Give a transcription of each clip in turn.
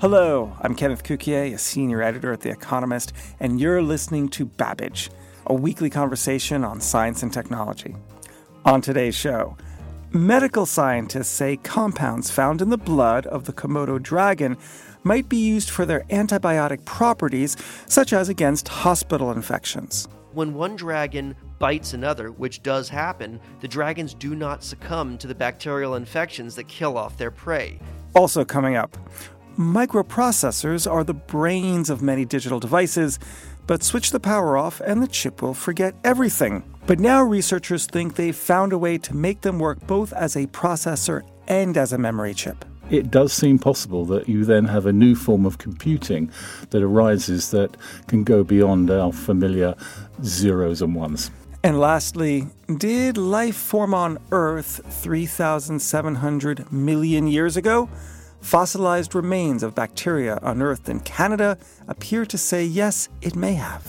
Hello, I'm Kenneth Cukier, a senior editor at The Economist, and you're listening to Babbage, a weekly conversation on science and technology. On today's show, medical scientists say compounds found in the blood of the Komodo dragon might be used for their antibiotic properties, such as against hospital infections. When one dragon bites another, which does happen, the dragons do not succumb to the bacterial infections that kill off their prey. Also coming up, microprocessors are the brains of many digital devices, but switch the power off and the chip will forget everything. But now researchers think they've found a way to make them work both as a processor and as a memory chip. It does seem possible that you then have a new form of computing that arises that can go beyond our familiar zeros and ones. And lastly, did life form on Earth 3,700 million years ago? Fossilized remains of bacteria unearthed in Canada appear to say yes, it may have.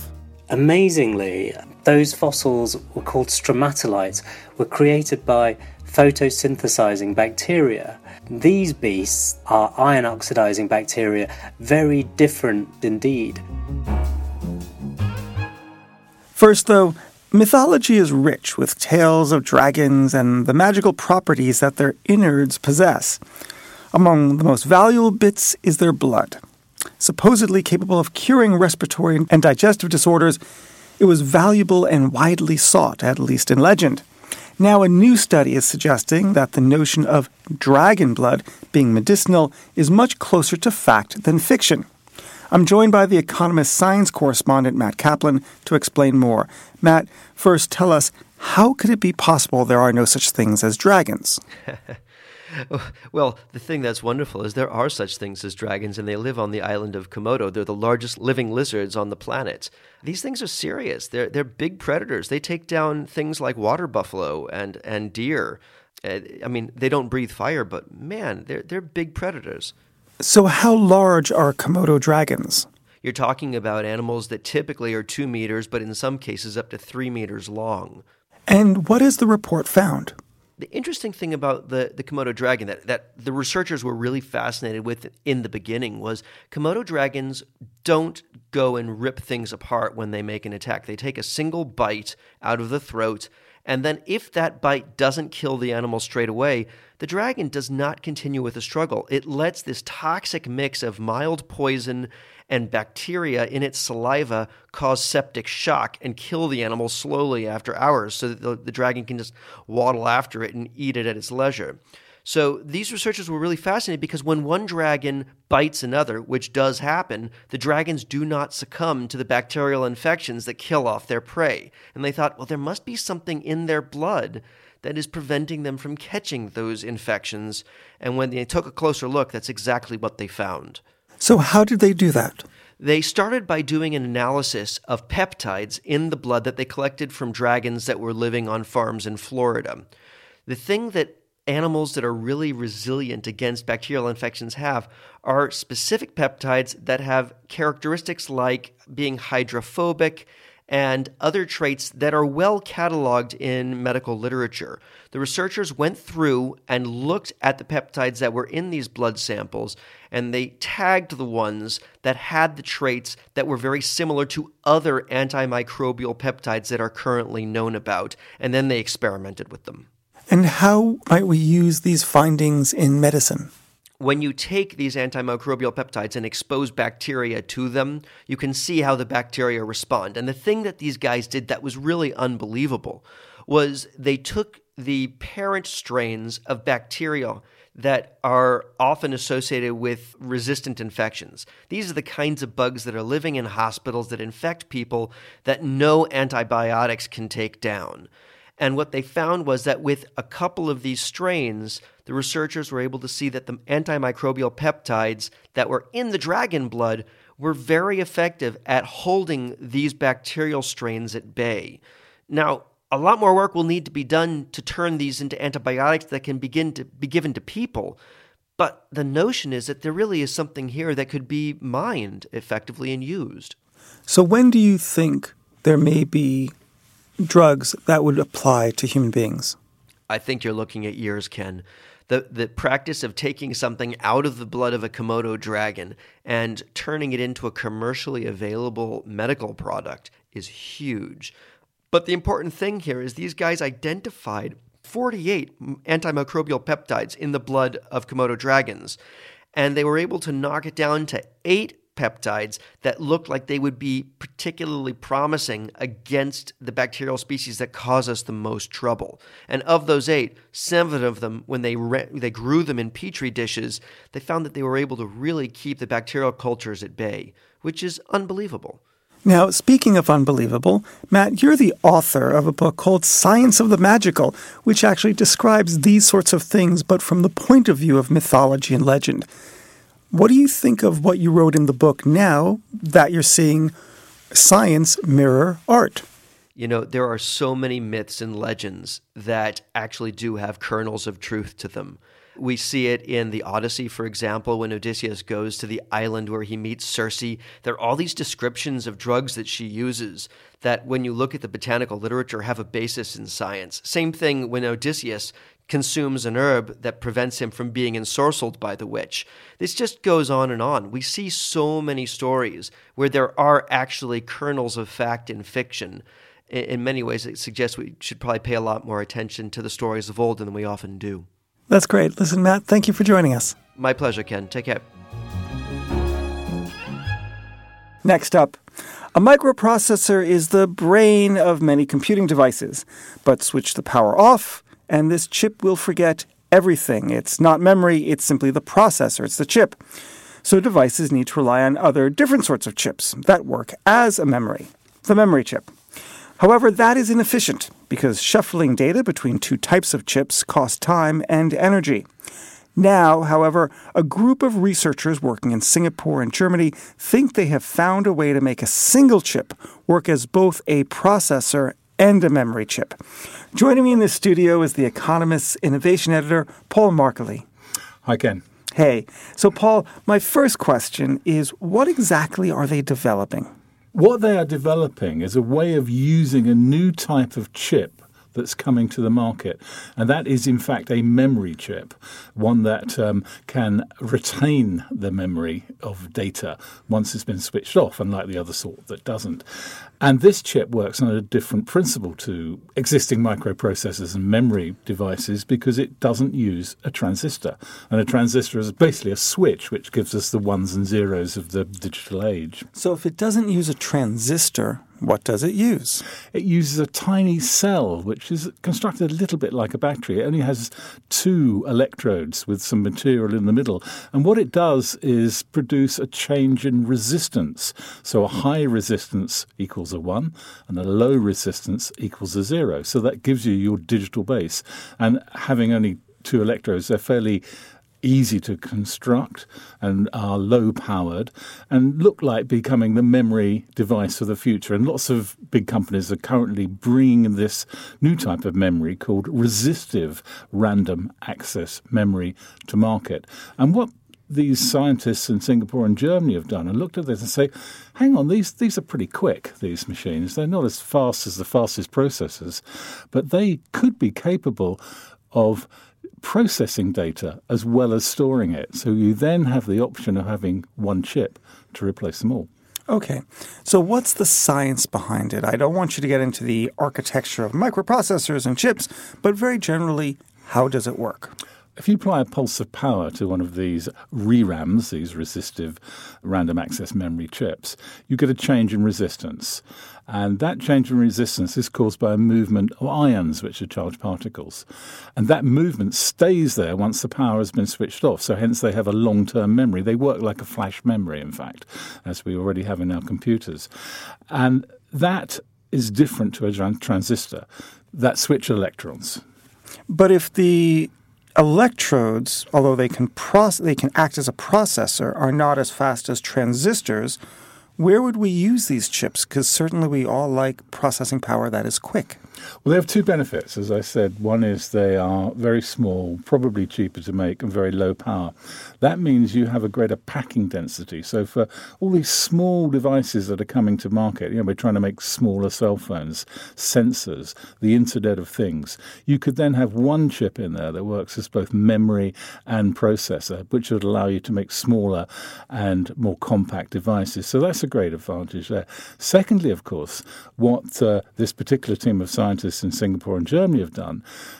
Amazingly, those fossils were called stromatolites, were created by photosynthesizing bacteria. These beasts are iron oxidizing bacteria, very different indeed. First, though, mythology is rich with tales of dragons and the magical properties that their innards possess. Among the most valuable bits is their blood. Supposedly capable of curing respiratory and digestive disorders, it was valuable and widely sought, at least in legend. Now a new study is suggesting that the notion of dragon blood being medicinal is much closer to fact than fiction. I'm joined by The Economist science correspondent Matt Kaplan to explain more. Matt, first tell us, how could it be possible there are no such things as dragons? Well, the thing that's wonderful is there are such things as dragons, and they live on the island of Komodo. They're the largest living lizards on the planet. These things are serious. They're big predators. They take down things like water buffalo and deer. I mean, they don't breathe fire, but man, they're big predators. So how large are Komodo dragons? You're talking about animals that typically are 2 meters, but in some cases up to 3 meters long. And what has the report found? The interesting thing about the Komodo dragon that the researchers were really fascinated with in the beginning was Komodo dragons don't go and rip things apart when they make an attack. They take a single bite out of the throat, and then if that bite doesn't kill the animal straight away, the dragon does not continue with the struggle. It lets this toxic mix of mild poison and bacteria in its saliva cause septic shock and kill the animal slowly after hours so that the dragon can just waddle after it and eat it at its leisure. So these researchers were really fascinated because when one dragon bites another, which does happen, the dragons do not succumb to the bacterial infections that kill off their prey. And they thought, well, there must be something in their blood that is preventing them from catching those infections. And when they took a closer look, that's exactly what they found. So how did they do that? They started by doing an analysis of peptides in the blood that they collected from dragons that were living on farms in Florida. The thing that animals that are really resilient against bacterial infections have are specific peptides that have characteristics like being hydrophobic and other traits that are well cataloged in medical literature. The researchers went through and looked at the peptides that were in these blood samples, and they tagged the ones that had the traits that were very similar to other antimicrobial peptides that are currently known about, and then they experimented with them. And how might we use these findings in medicine? When you take these antimicrobial peptides and expose bacteria to them, you can see how the bacteria respond. And the thing that these guys did that was really unbelievable was they took the parent strains of bacteria that are often associated with resistant infections. These are the kinds of bugs that are living in hospitals that infect people that no antibiotics can take down. And what they found was that with a couple of these strains, the researchers were able to see that the antimicrobial peptides that were in the dragon blood were very effective at holding these bacterial strains at bay. Now, a lot more work will need to be done to turn these into antibiotics that can begin to be given to people. But the notion is that there really is something here that could be mined effectively and used. So when do you think there may be drugs that would apply to human beings? I think you're looking at years, Ken. The practice of taking something out of the blood of a Komodo dragon and turning it into a commercially available medical product is huge. But the important thing here is these guys identified 48 antimicrobial peptides in the blood of Komodo dragons, and they were able to knock it down to 8 peptides that looked like they would be particularly promising against the bacterial species that cause us the most trouble. And of those 8, 7 of them, when they grew them in petri dishes, they found that they were able to really keep the bacterial cultures at bay, which is unbelievable. Now, speaking of unbelievable, Matt, you're the author of a book called Science of the Magical, which actually describes these sorts of things, but from the point of view of mythology and legend. What do you think of what you wrote in the book now that you're seeing science mirror art? You know, there are so many myths and legends that actually do have kernels of truth to them. We see it in the Odyssey, for example, when Odysseus goes to the island where he meets Circe. There are all these descriptions of drugs that she uses that, when you look at the botanical literature, have a basis in science. Same thing when Odysseus consumes an herb that prevents him from being ensorcelled by the witch. This just goes on and on. We see so many stories where there are actually kernels of fact in fiction. In many ways, it suggests we should probably pay a lot more attention to the stories of old than we often do. That's great. Listen, Matt, thank you for joining us. My pleasure, Ken. Take care. Next up, a microprocessor is the brain of many computing devices, but switch the power off, and this chip will forget everything. It's not memory, it's simply the processor, it's the chip. So devices need to rely on other different sorts of chips that work as a memory, the memory chip. However, that is inefficient because shuffling data between two types of chips costs time and energy. Now, however, a group of researchers working in Singapore and Germany think they have found a way to make a single chip work as both a processor and a memory chip. Joining me in the studio is The Economist's innovation editor, Paul Markley. Hi, Ken. Hey. So, Paul, my first question is, what exactly are they developing? What they are developing is a way of using a new type of chip that's coming to the market. And that is, in fact, a memory chip, one that can retain the memory of data once it's been switched off, unlike the other sort that doesn't. And this chip works on a different principle to existing microprocessors and memory devices because it doesn't use a transistor. And a transistor is basically a switch which gives us the ones and zeros of the digital age. So if it doesn't use a transistor, what does it use? It uses a tiny cell, which is constructed a little bit like a battery. It only has 2 electrodes with some material in the middle. And what it does is produce a change in resistance. So a high resistance equals a 1 and a low resistance equals a 0. So that gives you your digital base. And having only 2 electrodes, they're fairly easy to construct and are low-powered and look like becoming the memory device of the future. And lots of big companies are currently bringing this new type of memory called resistive random access memory to market. And what these scientists in Singapore and Germany have done and looked at this and say, hang on, these are pretty quick, these machines. They're not as fast as the fastest processors, but they could be capable of processing data as well as storing it. So you then have the option of having one chip to replace them all. Okay. So what's the science behind it? I don't want you to get into the architecture of microprocessors and chips, but very generally, how does it work? If you apply a pulse of power to one of these RERAMs, these resistive random access memory chips, you get a change in resistance. And that change in resistance is caused by a movement of ions, which are charged particles. And that movement stays there once the power has been switched off, so hence they have a long-term memory. They work like a flash memory, in fact, as we already have in our computers. And that is different to a transistor. that switch electrons. But if the electrodes, although they can act as a processor, are not as fast as transistors, where would we use these chips? Because certainly we all like processing power that is quick. Well, they have two benefits, as I said. One is they are very small, probably cheaper to make, and very low power. That means you have a greater packing density. So for all these small devices that are coming to market, we're trying to make smaller cell phones, sensors, the Internet of Things, you could then have one chip in there that works as both memory and processor, which would allow you to make smaller and more compact devices. So that's a great advantage there. Secondly, of course, what this particular team of scientists in Singapore and Germany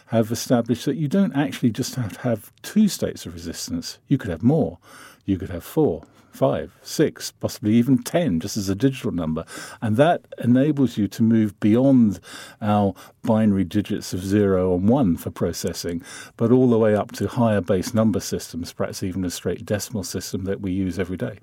have established that you don't actually just have to have two states of resistance. You could have more. You could have 4, 5, 6, possibly even 10, just as a digital number. And that enables you to move beyond our binary digits of 0 and 1 for processing, but all the way up to higher base number systems, perhaps even a straight decimal system that we use every day.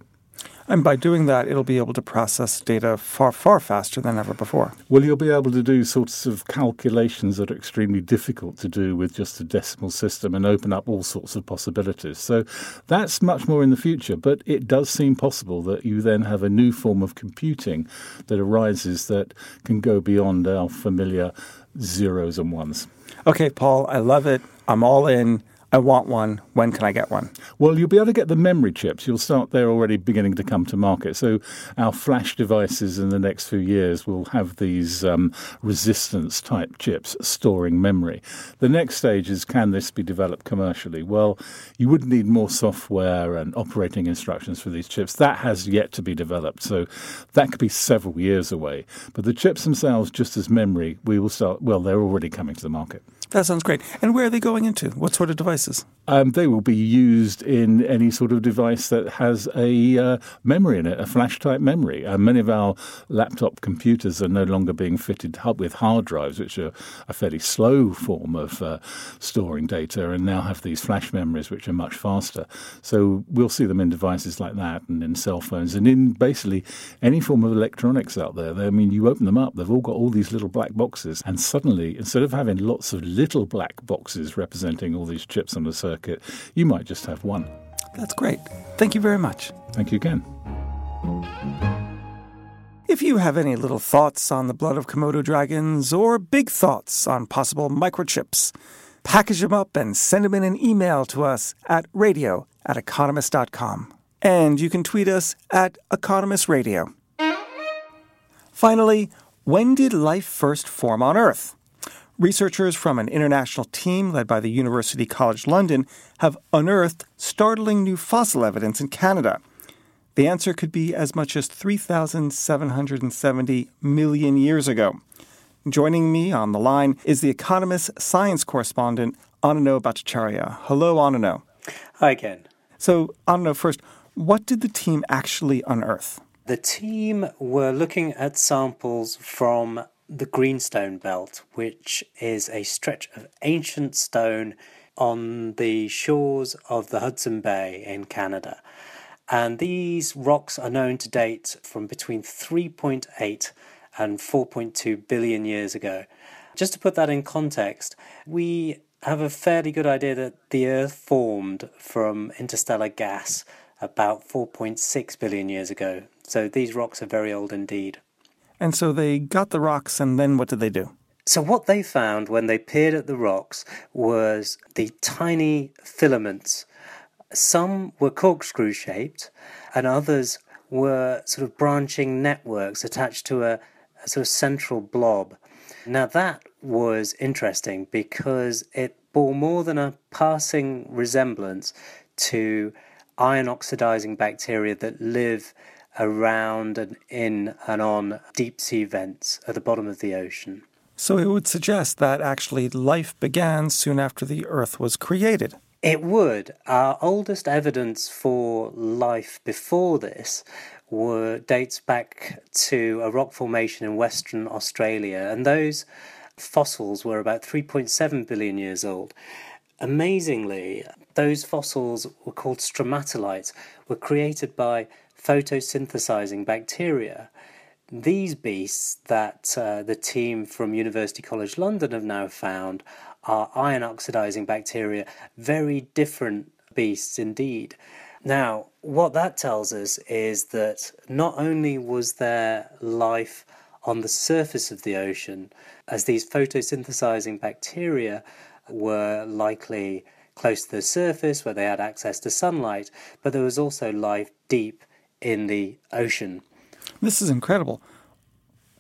And by doing that, it'll be able to process data far, far faster than ever before. Well, you'll be able to do sorts of calculations that are extremely difficult to do with just a decimal system and open up all sorts of possibilities. So that's much more in the future. But it does seem possible that you then have a new form of computing that arises that can go beyond our familiar 0s and 1s. Okay, Paul, I love it. I'm all in. I want one. When can I get one? Well, you'll be able to get the memory chips. You'll start there already beginning to come to market. So our flash devices in the next few years will have these resistance-type chips storing memory. The next stage is, can this be developed commercially? Well, you would need more software and operating instructions for these chips. That has yet to be developed. So that could be several years away. But the chips themselves, just as memory, they're already coming to the market. That sounds great. And where are they going into? What sort of devices? They will be used in any sort of device that has a memory in it, a flash-type memory. Many of our laptop computers are no longer being fitted with hard drives, which are a fairly slow form of storing data, and now have these flash memories, which are much faster. So we'll see them in devices like that and in cell phones and in basically any form of electronics out there. You open them up, they've all got all these little black boxes, and suddenly, instead of having lots of little black boxes representing all these chips on the circuit, you might just have one. That's great. Thank you very much. Thank you again. If you have any little thoughts on the blood of Komodo dragons or big thoughts on possible microchips, package them up and send them in an email to us at radio@economist.com. And you can tweet us at Economist Radio. Finally, when did life first form on Earth? Researchers from an international team led by the University College London have unearthed startling new fossil evidence in Canada. The answer could be as much as 3,770 million years ago. Joining me on the line is The Economist science correspondent Anuno Bhattacharya. Hello, Anuno. Hi, Ken. So, Anuno, first, what did the team actually unearth? The team were looking at samples from the Greenstone Belt, which is a stretch of ancient stone on the shores of the Hudson Bay in Canada. And these rocks are known to date from between 3.8 and 4.2 billion years ago. Just to put that in context, we have a fairly good idea that the Earth formed from interstellar gas about 4.6 billion years ago. So these rocks are very old indeed. And so they got the rocks, and then what did they do? So what they found when they peered at the rocks was the tiny filaments. Some were corkscrew-shaped, and others were sort of branching networks attached to a sort of central blob. Now that was interesting because it bore more than a passing resemblance to iron-oxidizing bacteria that live around and in and on deep sea vents at the bottom of the ocean. So it would suggest that actually life began soon after the Earth was created. It would. Our oldest evidence for life before this dates back to a rock formation in Western Australia, and those fossils were about 3.7 billion years old. Amazingly, those fossils were called stromatolites, were created by photosynthesizing bacteria. These beasts that the team from University College London have now found are iron-oxidizing bacteria, very different beasts indeed. Now, what that tells us is that not only was there life on the surface of the ocean, as these photosynthesizing bacteria were likely close to the surface where they had access to sunlight, but there was also life deep in the ocean. This is incredible.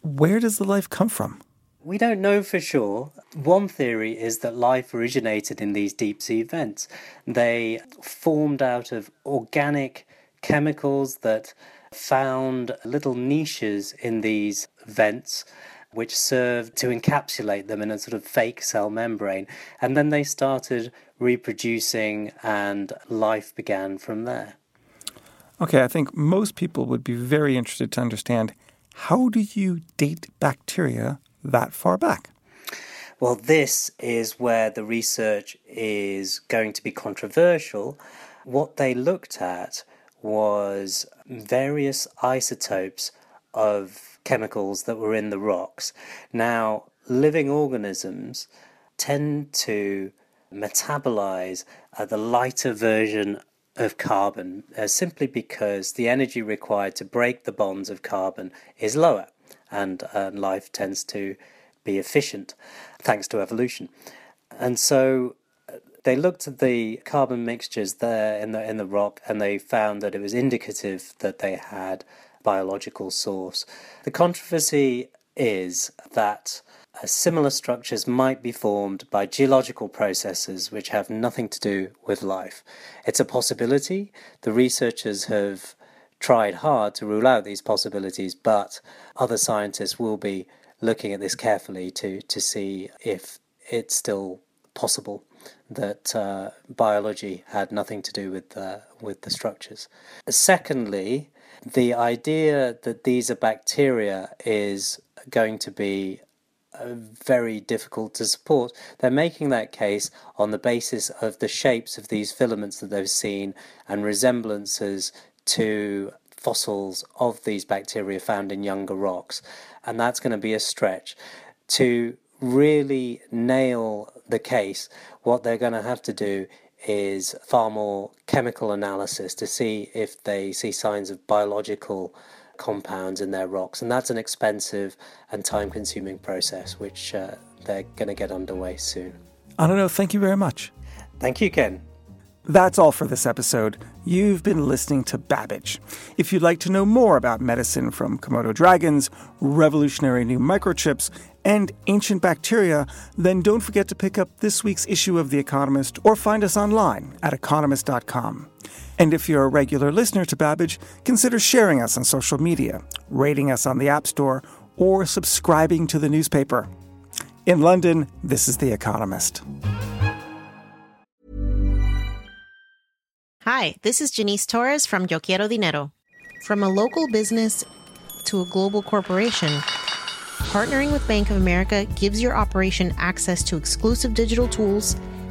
Where does the life come from? We don't know for sure. One theory is that life originated in these deep-sea vents. They formed out of organic chemicals that found little niches in these vents, which served to encapsulate them in a sort of fake cell membrane. And then they started reproducing and life began from there. Okay, I think most people would be very interested to understand, how do you date bacteria that far back? Well, this is where the research is going to be controversial. What they looked at was various isotopes of chemicals that were in the rocks. Now, living organisms tend to metabolize the lighter version of carbon, simply because the energy required to break the bonds of carbon is lower, and life tends to be efficient thanks to evolution. And so they looked at the carbon mixtures there in the rock, and they found that it was indicative that they had biological source. The controversy is that similar structures might be formed by geological processes which have nothing to do with life. It's a possibility. The researchers have tried hard to rule out these possibilities, but other scientists will be looking at this carefully to see if it's still possible that biology had nothing to do with the structures. Secondly, the idea that these are bacteria is going to be very difficult to support. They're making that case on the basis of the shapes of these filaments that they've seen and resemblances to fossils of these bacteria found in younger rocks. And that's going to be a stretch. To really nail the case, what they're going to have to do is far more chemical analysis to see if they see signs of biological compounds in their rocks, and that's an expensive and time-consuming process which they're going to get underway soon. Anuno, thank you very much. Thank you, Ken. That's all for this episode. You've been listening to Babbage. If you'd like to know more about medicine from Komodo dragons, revolutionary new microchips, and ancient bacteria, then don't forget to pick up this week's issue of The Economist or find us online at Economist.com. And if you're a regular listener to Babbage, consider sharing us on social media, rating us on the App Store, or subscribing to the newspaper. In London, this is The Economist. Hi, this is Janice Torres from Yo Quiero Dinero. From a local business to a global corporation, partnering with Bank of America gives your operation access to exclusive digital tools,